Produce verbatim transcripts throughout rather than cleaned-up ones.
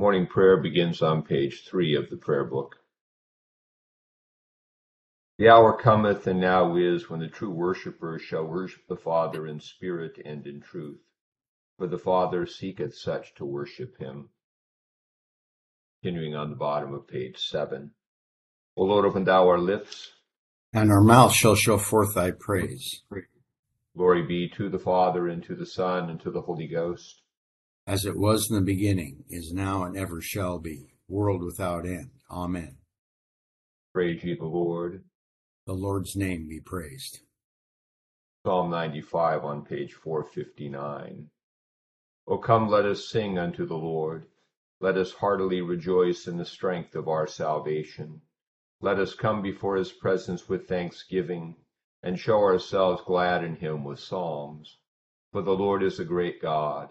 Morning prayer begins on page three of the prayer book. The hour cometh and now is when the true worshipers shall worship the Father in spirit and in truth, for the Father seeketh such to worship him. Continuing on the bottom of page seven. O Lord, open thou our lips, and our mouth shall show forth thy praise. Glory be to the Father, and to the Son, and to the Holy Ghost. As it was in the beginning, is now, and ever shall be, world without end. Amen. Praise ye the Lord. The Lord's name be praised. Psalm ninety-five on page four fifty-nine. O come, let us sing unto the Lord. Let us heartily rejoice in the strength of our salvation. Let us come before his presence with thanksgiving, and show ourselves glad in him with psalms. For the Lord is a great God,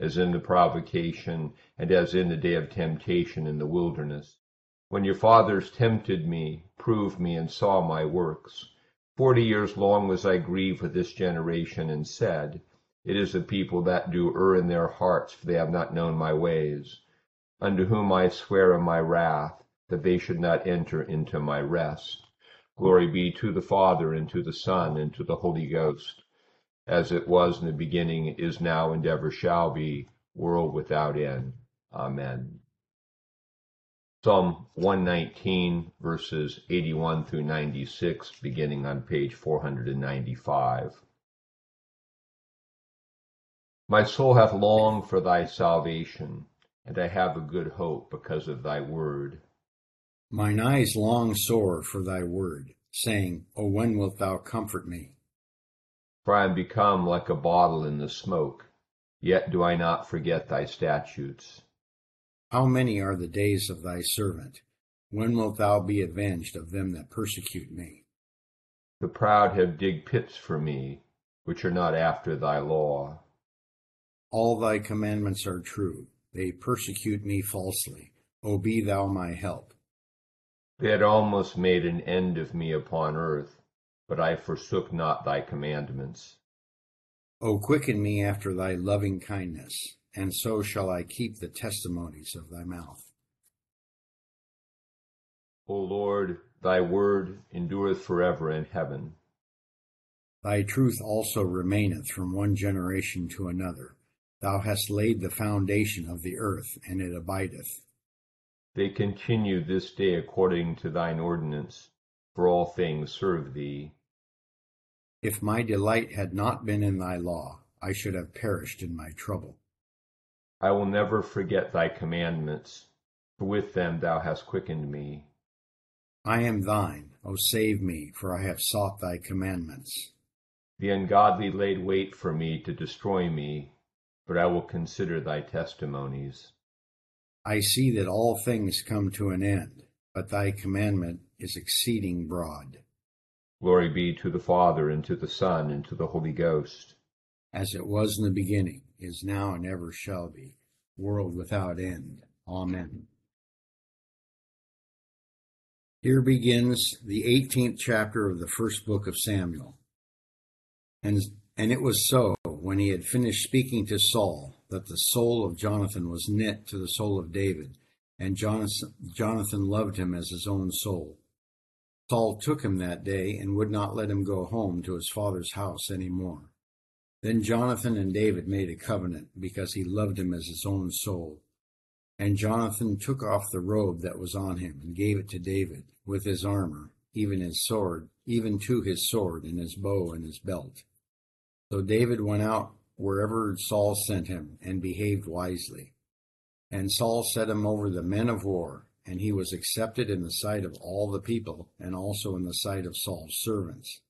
as in the provocation, and as in the day of temptation in the wilderness, when your fathers tempted me, proved me, and saw my works. Forty years long was I grieved with this generation, and said, It is a people that do err in their hearts, for they have not known my ways, unto whom I swear in my wrath, that they should not enter into my rest. Glory be to the Father, and to the Son, and to the Holy Ghost, as it was in the beginning, is now, and ever shall be, world without end. Amen. Psalm one nineteen, verses eighty-one through ninety-six, beginning on page four ninety-five. My soul hath longed for thy salvation, and I have a good hope because of thy word. Mine eyes long sore for thy word, saying, O when wilt thou comfort me? For I am become like a bottle in the smoke, yet do I not forget thy statutes. How many are the days of thy servant? When wilt thou be avenged of them that persecute me? The proud have digged pits for me, which are not after thy law. All thy commandments are true. They persecute me falsely. O be thou my help. They had almost made an end of me upon earth, but I forsook not thy commandments. O quicken me after thy loving kindness, and so shall I keep the testimonies of thy mouth. O Lord, thy word endureth forever in heaven. Thy truth also remaineth from one generation to another. Thou hast laid the foundation of the earth, and it abideth. They continue this day according to thine ordinance, for all things serve thee. If my delight had not been in thy law, I should have perished in my trouble. I will never forget thy commandments, for with them thou hast quickened me. I am thine, O save me, for I have sought thy commandments. The ungodly laid wait for me to destroy me, but I will consider thy testimonies. I see that all things come to an end, but thy commandment is exceeding broad. Glory be to the Father, and to the Son, and to the Holy Ghost. As it was in the beginning, is now, and ever shall be, world without end. Amen. Here begins the eighteenth chapter of the first book of Samuel. And, and it was so, when he had finished speaking to Saul, that the soul of Jonathan was knit to the soul of David, and Jonathan loved him as his own soul. Saul took him that day, and would not let him go home to his father's house any more. Then Jonathan and David made a covenant, because he loved him as his own soul. And Jonathan took off the robe that was on him, and gave it to David, with his armor, even his sword, even to his sword, and his bow, and his belt. So David went out wherever Saul sent him, and behaved wisely. And Saul set him over the men of war, and he was accepted in the sight of all the people, and also in the sight of Saul's servants.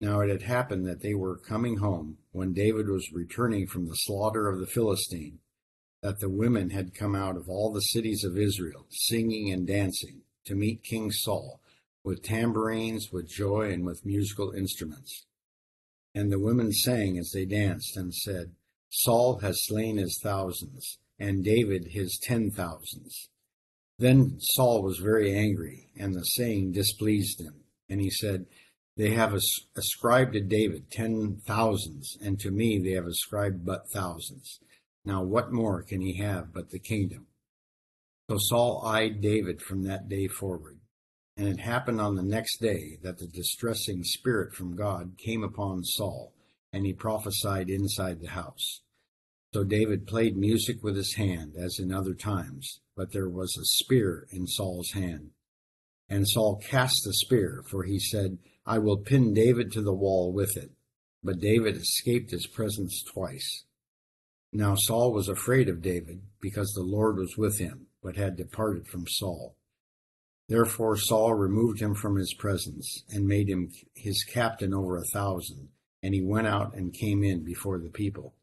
Now it had happened that they were coming home, when David was returning from the slaughter of the Philistine, that the women had come out of all the cities of Israel, singing and dancing, to meet King Saul, with tambourines, with joy, and with musical instruments. And the women sang as they danced, and said, Saul has slain his thousands, and David his ten thousands. Then Saul was very angry, and the saying displeased him. And he said, They have ascribed to David ten thousands, and to me they have ascribed but thousands. Now what more can he have but the kingdom? So Saul eyed David from that day forward. And it happened on the next day that the distressing spirit from God came upon Saul, and he prophesied inside the house. So David played music with his hand, as in other times, but there was a spear in Saul's hand. And Saul cast the spear, for he said, I will pin David to the wall with it. But David escaped his presence twice. Now Saul was afraid of David, because the Lord was with him, but had departed from Saul. Therefore Saul removed him from his presence, and made him his captain over a thousand, and he went out and came in before the people.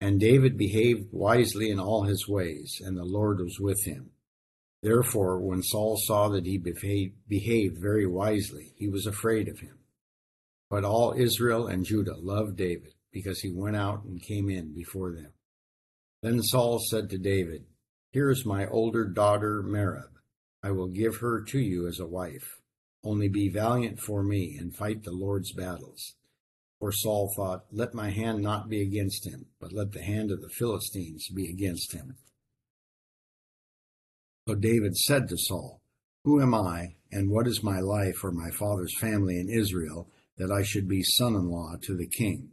And David behaved wisely in all his ways, and the Lord was with him. Therefore, when Saul saw that he behaved very wisely, he was afraid of him. But all Israel and Judah loved David, because he went out and came in before them. Then Saul said to David, Here is my older daughter Merab. I will give her to you as a wife. Only be valiant for me, and fight the Lord's battles. For Saul thought, Let my hand not be against him, but let the hand of the Philistines be against him. So David said to Saul, Who am I, and what is my life or my father's family in Israel, that I should be son-in-law to the king?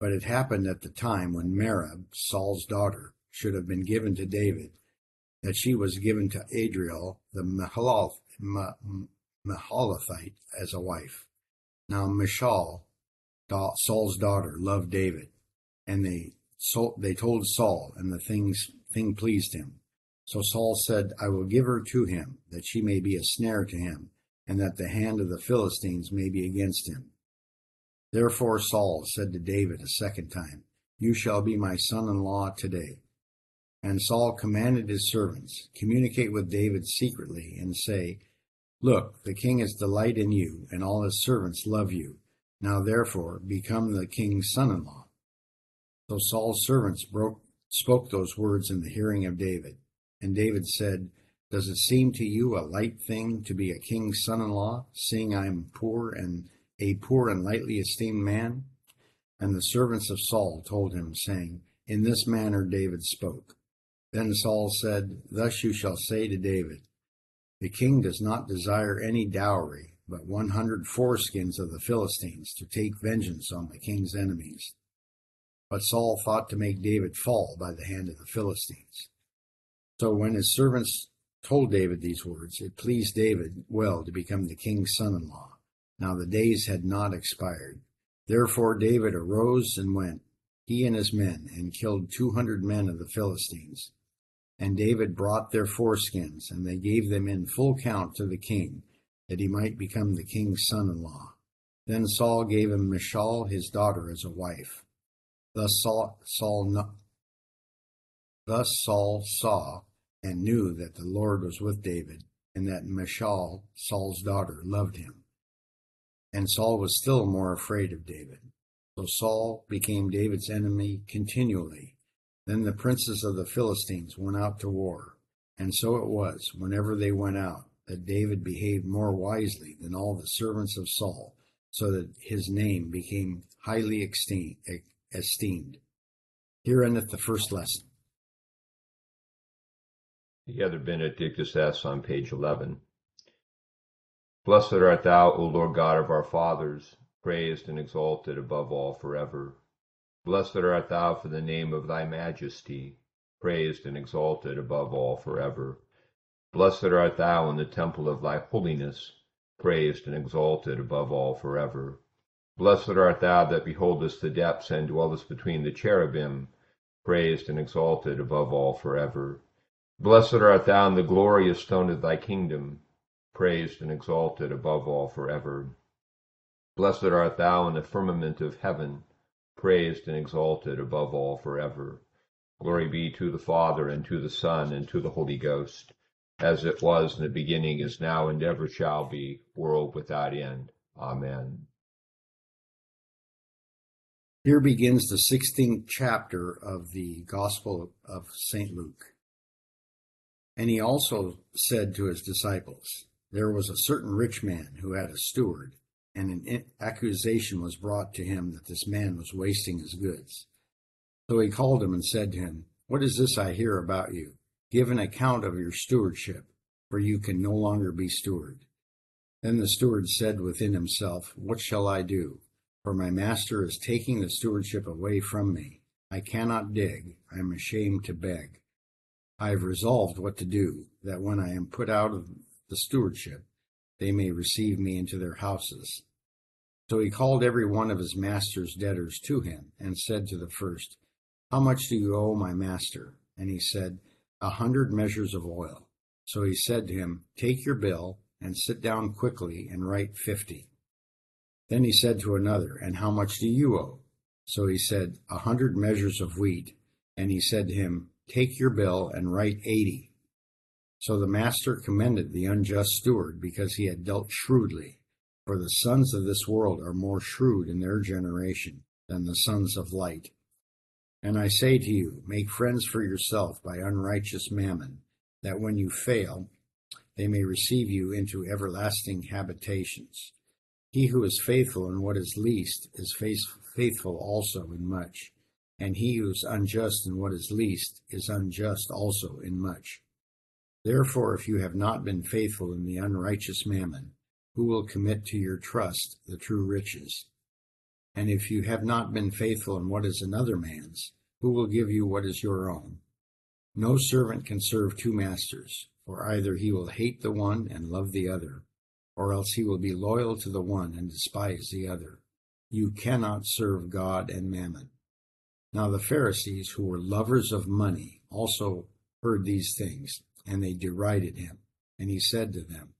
But it happened at the time when Merab, Saul's daughter, should have been given to David, that she was given to Adriel, the Mahalathite, as a wife. Now Michal, Saul's daughter, loved David, and they they told Saul, and the things, thing pleased him. So Saul said, I will give her to him, that she may be a snare to him, and that the hand of the Philistines may be against him. Therefore Saul said to David a second time, You shall be my son-in-law today. And Saul commanded his servants, Communicate with David secretly, and say, Look, the king is delight in you, and all his servants love you. Now therefore become the king's son-in-law. So Saul's servants broke, spoke those words in the hearing of David. And David said, Does it seem to you a light thing to be a king's son-in-law, seeing I am poor and a poor and lightly esteemed man? And the servants of Saul told him, saying, In this manner David spoke. Then Saul said, Thus you shall say to David, The king does not desire any dowry, but one hundred foreskins of the Philistines, to take vengeance on the king's enemies. But Saul thought to make David fall by the hand of the Philistines. So when his servants told David these words, it pleased David well to become the king's son-in-law. Now the days had not expired. Therefore David arose and went, he and his men, and killed two hundred men of the Philistines. And David brought their foreskins, and they gave them in full count to the king, that he might become the king's son-in-law. Then Saul gave him Michal his daughter as a wife. Thus Saul, Saul no, thus Saul saw and knew that the Lord was with David, and that Michal, Saul's daughter, loved him. And Saul was still more afraid of David. So Saul became David's enemy continually. Then the princes of the Philistines went out to war. And so it was, whenever they went out, that David behaved more wisely than all the servants of Saul, so that his name became highly esteemed. Here endeth the first lesson. The other Benedictus asks on page eleven. Blessed art thou, O Lord God of our fathers, praised and exalted above all forever. Blessed art thou for the name of thy majesty, praised and exalted above all forever. Blessed art thou in the temple of thy holiness, praised and exalted above all forever. Blessed art thou that beholdest the depths and dwellest between the cherubim, praised and exalted above all forever. Blessed art thou in the glorious stone of thy kingdom, praised and exalted above all forever. Blessed art thou in the firmament of heaven, praised and exalted above all forever. Glory be to the Father, and to the Son, and to the Holy Ghost, as it was in the beginning, is now, and ever shall be, world without end. Amen. Here begins the sixteenth chapter of the Gospel of Saint Luke. And he also said to his disciples, there was a certain rich man who had a steward, and an accusation was brought to him that this man was wasting his goods. So he called him and said to him, what is this I hear about you? Give an account of your stewardship, for you can no longer be steward. Then the steward said within himself, what shall I do? For my master is taking the stewardship away from me. I cannot dig. I am ashamed to beg. I have resolved what to do, that when I am put out of the stewardship, they may receive me into their houses. So he called every one of his master's debtors to him, and said to the first, how much do you owe my master? And he said, a hundred measures of oil. So he said to him, take your bill, and sit down quickly, and write fifty. Then he said to another, and how much do you owe? So he said, a hundred measures of wheat. And he said to him, take your bill and write eighty. So the master commended the unjust steward because he had dealt shrewdly, for the sons of this world are more shrewd in their generation than the sons of light. And I say to you, make friends for yourself by unrighteous mammon, that when you fail, they may receive you into everlasting habitations. He who is faithful in what is least is faithful also in much. And he who is unjust in what is least is unjust also in much. Therefore, if you have not been faithful in the unrighteous mammon, who will commit to your trust the true riches? And if you have not been faithful in what is another man's, who will give you what is your own? No servant can serve two masters, for either he will hate the one and love the other, or else he will be loyal to the one and despise the other. You cannot serve God and mammon. Now the Pharisees, who were lovers of money, also heard these things, and they derided him. And he said to them,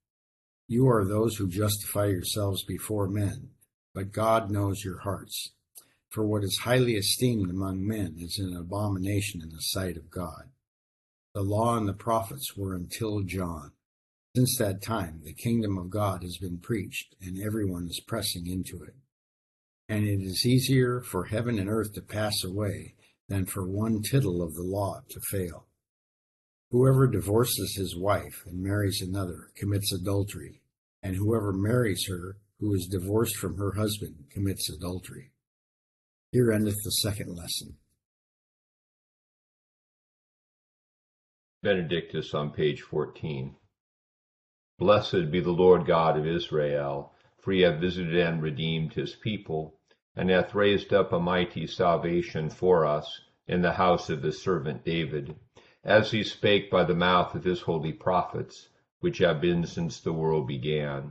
you are those who justify yourselves before men, but God knows your hearts. For what is highly esteemed among men is an abomination in the sight of God. The law and the prophets were until John. Since that time, the kingdom of God has been preached, and everyone is pressing into it. And it is easier for heaven and earth to pass away than for one tittle of the law to fail. Whoever divorces his wife and marries another commits adultery, and whoever marries her who is divorced from her husband commits adultery. Here endeth the second lesson. Benedictus on page fourteen. Blessed be the Lord God of Israel, for he hath visited and redeemed his people, and hath raised up a mighty salvation for us in the house of his servant David, as he spake by the mouth of his holy prophets, which have been since the world began,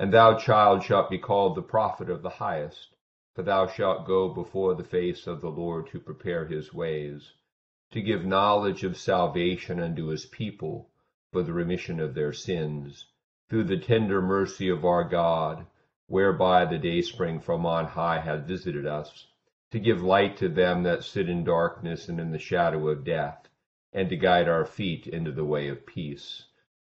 And thou, child, shalt be called the prophet of the highest, for thou shalt go before the face of the Lord to prepare his ways, to give knowledge of salvation unto his people for the remission of their sins, through the tender mercy of our God, whereby the dayspring from on high hath visited us, to give light to them that sit in darkness and in the shadow of death, and to guide our feet into the way of peace.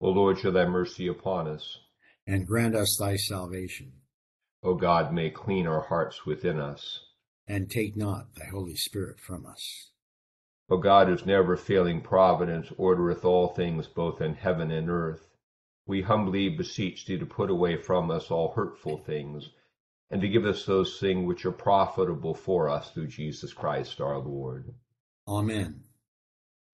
O Lord, show thy mercy upon us, and grant us thy salvation. O God, may clean our hearts within us, and take not thy Holy Spirit from us. O God, whose never-failing providence ordereth all things both in heaven and earth, we humbly beseech thee to put away from us all hurtful things, and to give us those things which are profitable for us through Jesus Christ our Lord. Amen.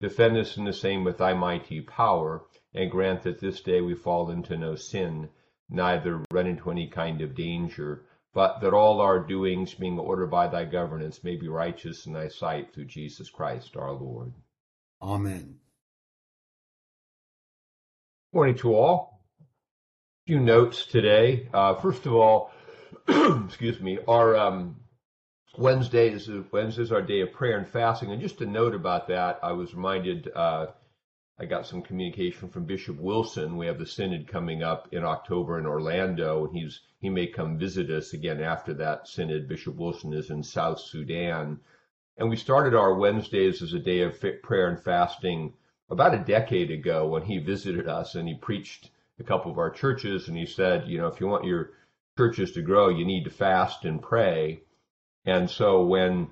defend us in the same with thy mighty power, and grant that this day we fall into no sin, neither run into any kind of danger, but that all our doings, being ordered by thy governance, may be righteous in thy sight through Jesus Christ our Lord. Amen. Morning to all. A few notes today. Uh, first of all, excuse me, our um, Wednesday is Wednesday is our day of prayer and fasting. And just a note about that, I was reminded. Uh, I got some communication from Bishop Wilson. We have the synod coming up in October in Orlando, and he's he may come visit us again after that synod. Bishop Wilson is in South Sudan, and we started our Wednesdays as a day of prayer and fasting about a decade ago when he visited us, and he preached a couple of our churches, and he said, you know, if you want your churches to grow, you need to fast and pray. And so when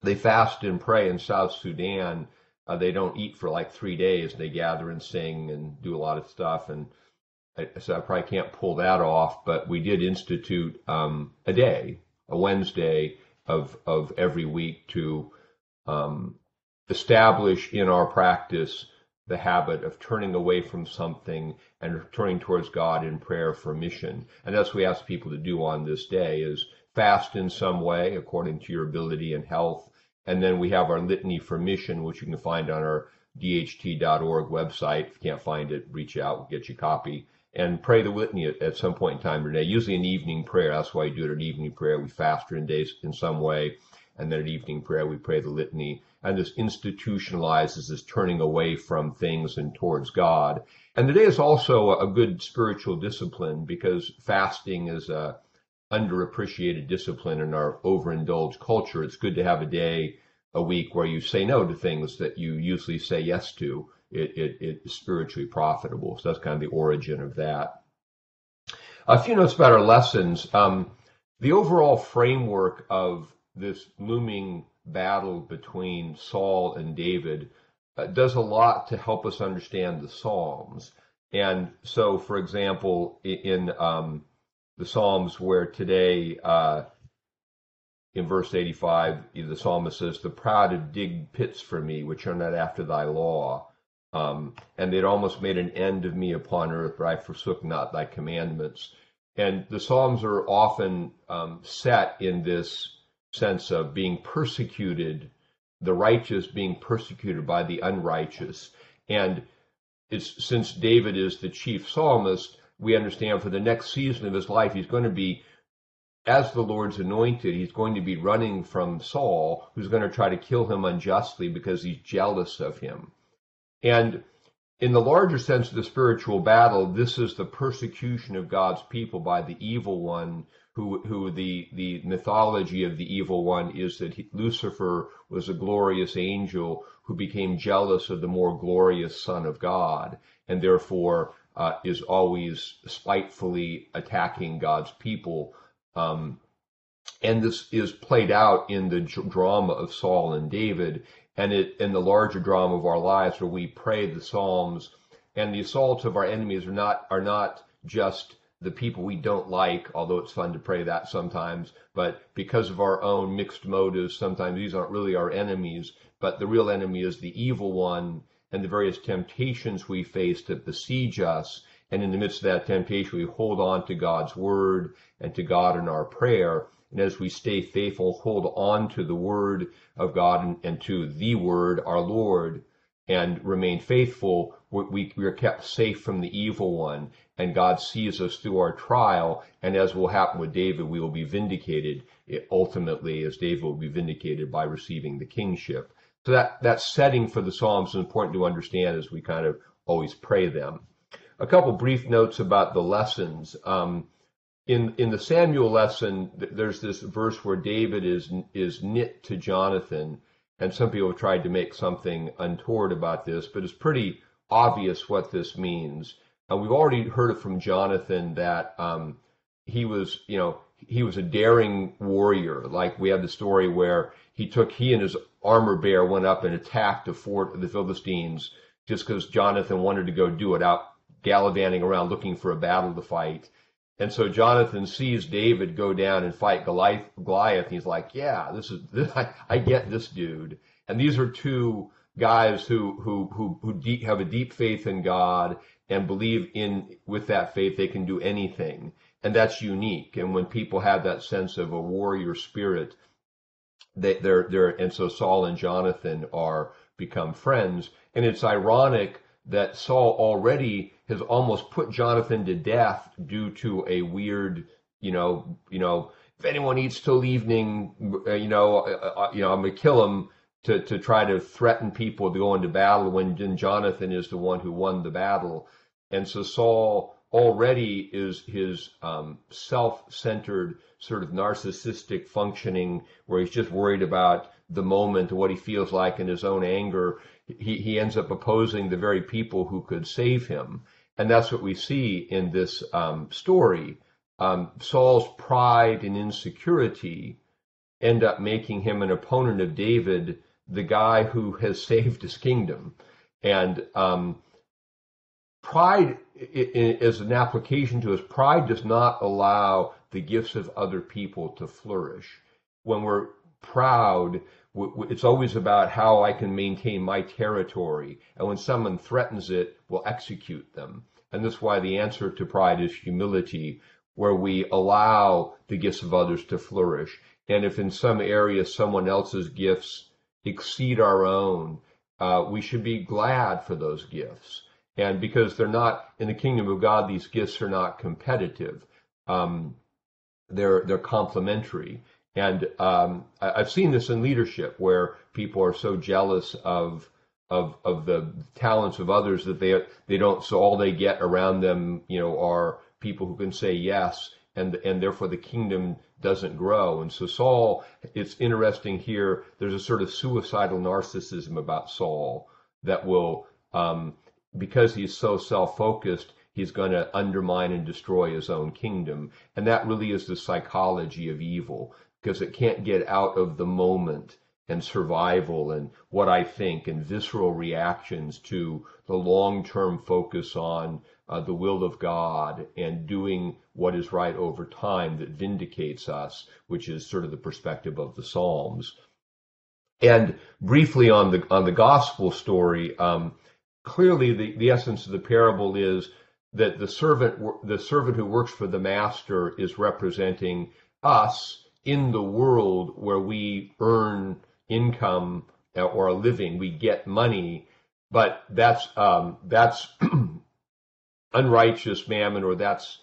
they fast and pray in South Sudan, Uh, they don't eat for like three days. They gather and sing and do a lot of stuff. And I, so I probably can't pull that off, but we did institute um, a day, a Wednesday of, of every week to um, establish in our practice the habit of turning away from something and turning towards God in prayer for mission. And that's what we ask people to do on this day, is fast in some way according to your ability and health. And then we have our litany for mission, which you can find on our D H T dot org website. If you can't find it, reach out, we'll get you a copy. And pray the litany at, at some point in time today, usually an evening prayer. That's why we do it an evening prayer. We fast in days in some way, and then at evening prayer, we pray the litany. And this institutionalizes this turning away from things and towards God. And today is also a good spiritual discipline, because fasting is a underappreciated discipline in our overindulged culture. It's good to have a day a week where you say no to things that you usually say yes to. It, it, it is spiritually profitable. So that's kind of the origin of that. A few notes about our lessons. Um, the overall framework of this looming battle between Saul and David uh, does a lot to help us understand the Psalms. And so, for example, in um, the Psalms, where today uh, in verse eighty-five, the psalmist says, the proud have digged pits for me, which are not after thy law. Um, and they'd almost made an end of me upon earth, but I forsook not thy commandments. And the Psalms are often um, set in this sense of being persecuted, the righteous being persecuted by the unrighteous. And it's, since David is the chief psalmist, we understand for the next season of his life, he's going to be, as the Lord's anointed, he's going to be running from Saul, who's going to try to kill him unjustly because he's jealous of him. And in the larger sense of the spiritual battle, this is the persecution of God's people by the evil one, who, who the, the mythology of the evil one is that he, Lucifer was a glorious angel who became jealous of the more glorious Son of God, and therefore uh, is always spitefully attacking God's people. Um, and this is played out in the drama of Saul and David, and it in the larger drama of our lives, where we pray the Psalms. And the assaults of our enemies are not are not just the people we don't like, although it's fun to pray that sometimes, but because of our own mixed motives, sometimes these aren't really our enemies, but the real enemy is the evil one and the various temptations we face that besiege us. And in the midst of that temptation, we hold on to God's word and to God in our prayer. And as we stay faithful, hold on to the word of God and, and to the word, our Lord, and remain faithful, we, we are kept safe from the evil one, and God sees us through our trial. And as will happen with David, we will be vindicated ultimately, as David will be vindicated by receiving the kingship. So that, that setting for the Psalms is important to understand as we kind of always pray them. A couple brief notes about the lessons. Um, in, in the Samuel lesson, there's this verse where David is, is knit to Jonathan. And some people have tried to make something untoward about this, but it's pretty obvious what this means. And we've already heard it from Jonathan that um, he was, you know, he was a daring warrior. Like we have the story where he took, he and his armor bearer went up and attacked the fort of the Philistines just because Jonathan wanted to go do it, out gallivanting around looking for a battle to fight. And so Jonathan sees David go down and fight Goliath, Goliath and he's like, yeah, this is, this, I, I get this dude. And these are two guys who who who, who deep, have a deep faith in God and believe in, with that faith, they can do anything. And that's unique. And when people have that sense of a warrior spirit, they, they're, they're, and so Saul and Jonathan are, become friends. And it's ironic that Saul already has almost put Jonathan to death due to a weird, you know, you know, if anyone eats till evening, you know, uh, you know, I'm gonna kill him, to to try to threaten people to go into battle, when then Jonathan is the one who won the battle. And so Saul already is his um, self-centered sort of narcissistic functioning, where he's just worried about the moment, what he feels like, and his own anger. He he ends up opposing the very people who could save him. And that's what we see in this um, story. Um, Saul's pride and insecurity end up making him an opponent of David, the guy who has saved his kingdom. And um, pride is an application to us. Pride does not allow the gifts of other people to flourish. When we're proud, it's always about how I can maintain my territory. And when someone threatens it, we'll execute them. And that's why the answer to pride is humility, where we allow the gifts of others to flourish. And if in some area someone else's gifts exceed our own, uh, we should be glad for those gifts. And because they're not, in the kingdom of God, these gifts are not competitive. Um, they're, they're complementary. And um, I've seen this in leadership, where people are so jealous of of of the talents of others that they they don't. So all they get around them, you know, are people who can say yes, and and therefore the kingdom doesn't grow. And so Saul, it's interesting here. There's a sort of suicidal narcissism about Saul that will, um, because he's so self-focused, he's going to undermine and destroy his own kingdom. And that really is the psychology of evil, because it can't get out of the moment and survival and what I think and visceral reactions to the long-term focus on uh, the will of God and doing what is right over time that vindicates us, which is sort of the perspective of the Psalms. And briefly on the on the gospel story, um, clearly the, the essence of the parable is that the servant the servant who works for the master is representing us in the world, where we earn income or a living, we get money, but that's um, that's unrighteous mammon, or that's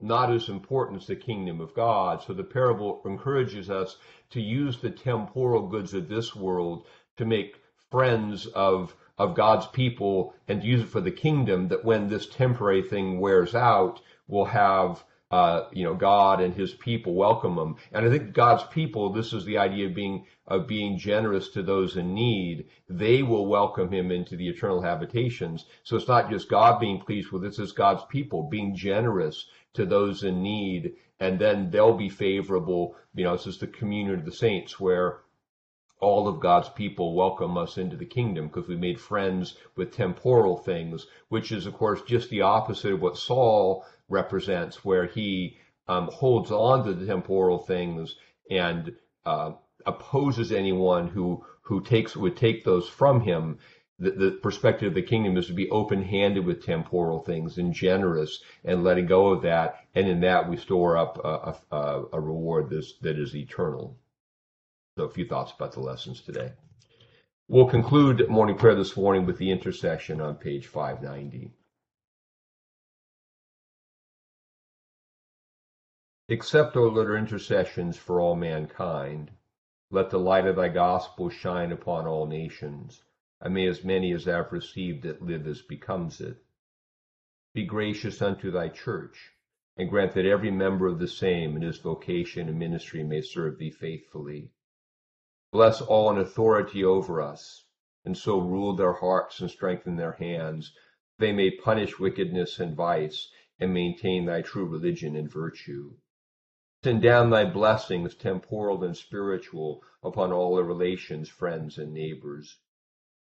not as important as the kingdom of God. So the parable encourages us to use the temporal goods of this world to make friends of of God's people and use it for the kingdom, that when this temporary thing wears out, we'll have uh, you know, God and his people welcome them. And I think God's people, this is the idea of being, of being generous to those in need. They will welcome him into the eternal habitations. So it's not just God being pleased with it, it's God's people being generous to those in need, and then they'll be favorable. You know, it's just the communion of the saints where all of God's people welcome us into the kingdom because we made friends with temporal things, which is, of course, just the opposite of what Saul represents, where he um, holds on to the temporal things and uh, opposes anyone who who takes would take those from him. The, the perspective of the kingdom is to be open-handed with temporal things and generous and letting go of that. And in that, we store up a, a, a reward that's, that is eternal. So a few thoughts about the lessons today. We'll conclude morning prayer this morning with the intercession on page five ninety. Accept, O Lord, our intercessions for all mankind. Let the light of thy gospel shine upon all nations. I may as many as thou have received it live as becomes it. Be gracious unto thy church, and grant that every member of the same in his vocation and ministry may serve thee faithfully. Bless all in authority over us, and so rule their hearts and strengthen their hands, that they may punish wickedness and vice, and maintain thy true religion and virtue. Send down thy blessings, temporal and spiritual, upon all our relations, friends, and neighbors.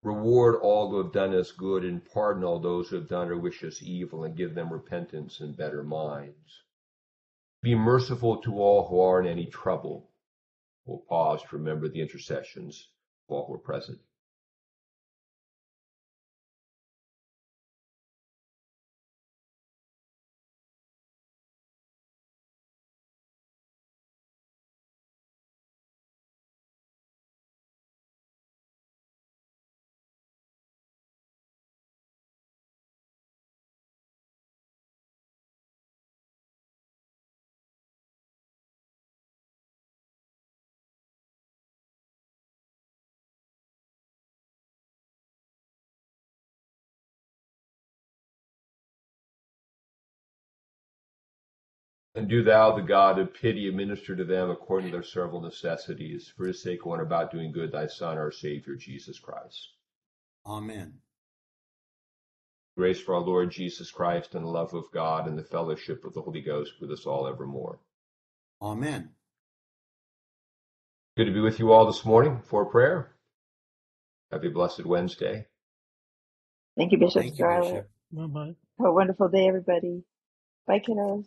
Reward all who have done us good, and pardon all those who have done or wish us evil, and give them repentance and better minds. Be merciful to all who are in any trouble. We'll pause to remember the intercessions while we're present. And do thou, the God of pity, administer to them according to their several necessities, for his sake, one about doing good, thy Son, our Savior, Jesus Christ. Amen. Grace for our Lord Jesus Christ, and the love of God, and the fellowship of the Holy Ghost with us all evermore. Amen. Good to be with you all this morning for prayer. Have a blessed Wednesday. Thank you, Bishop Scarlett. Bye-bye. Have a wonderful day, everybody. Bye, kiddos.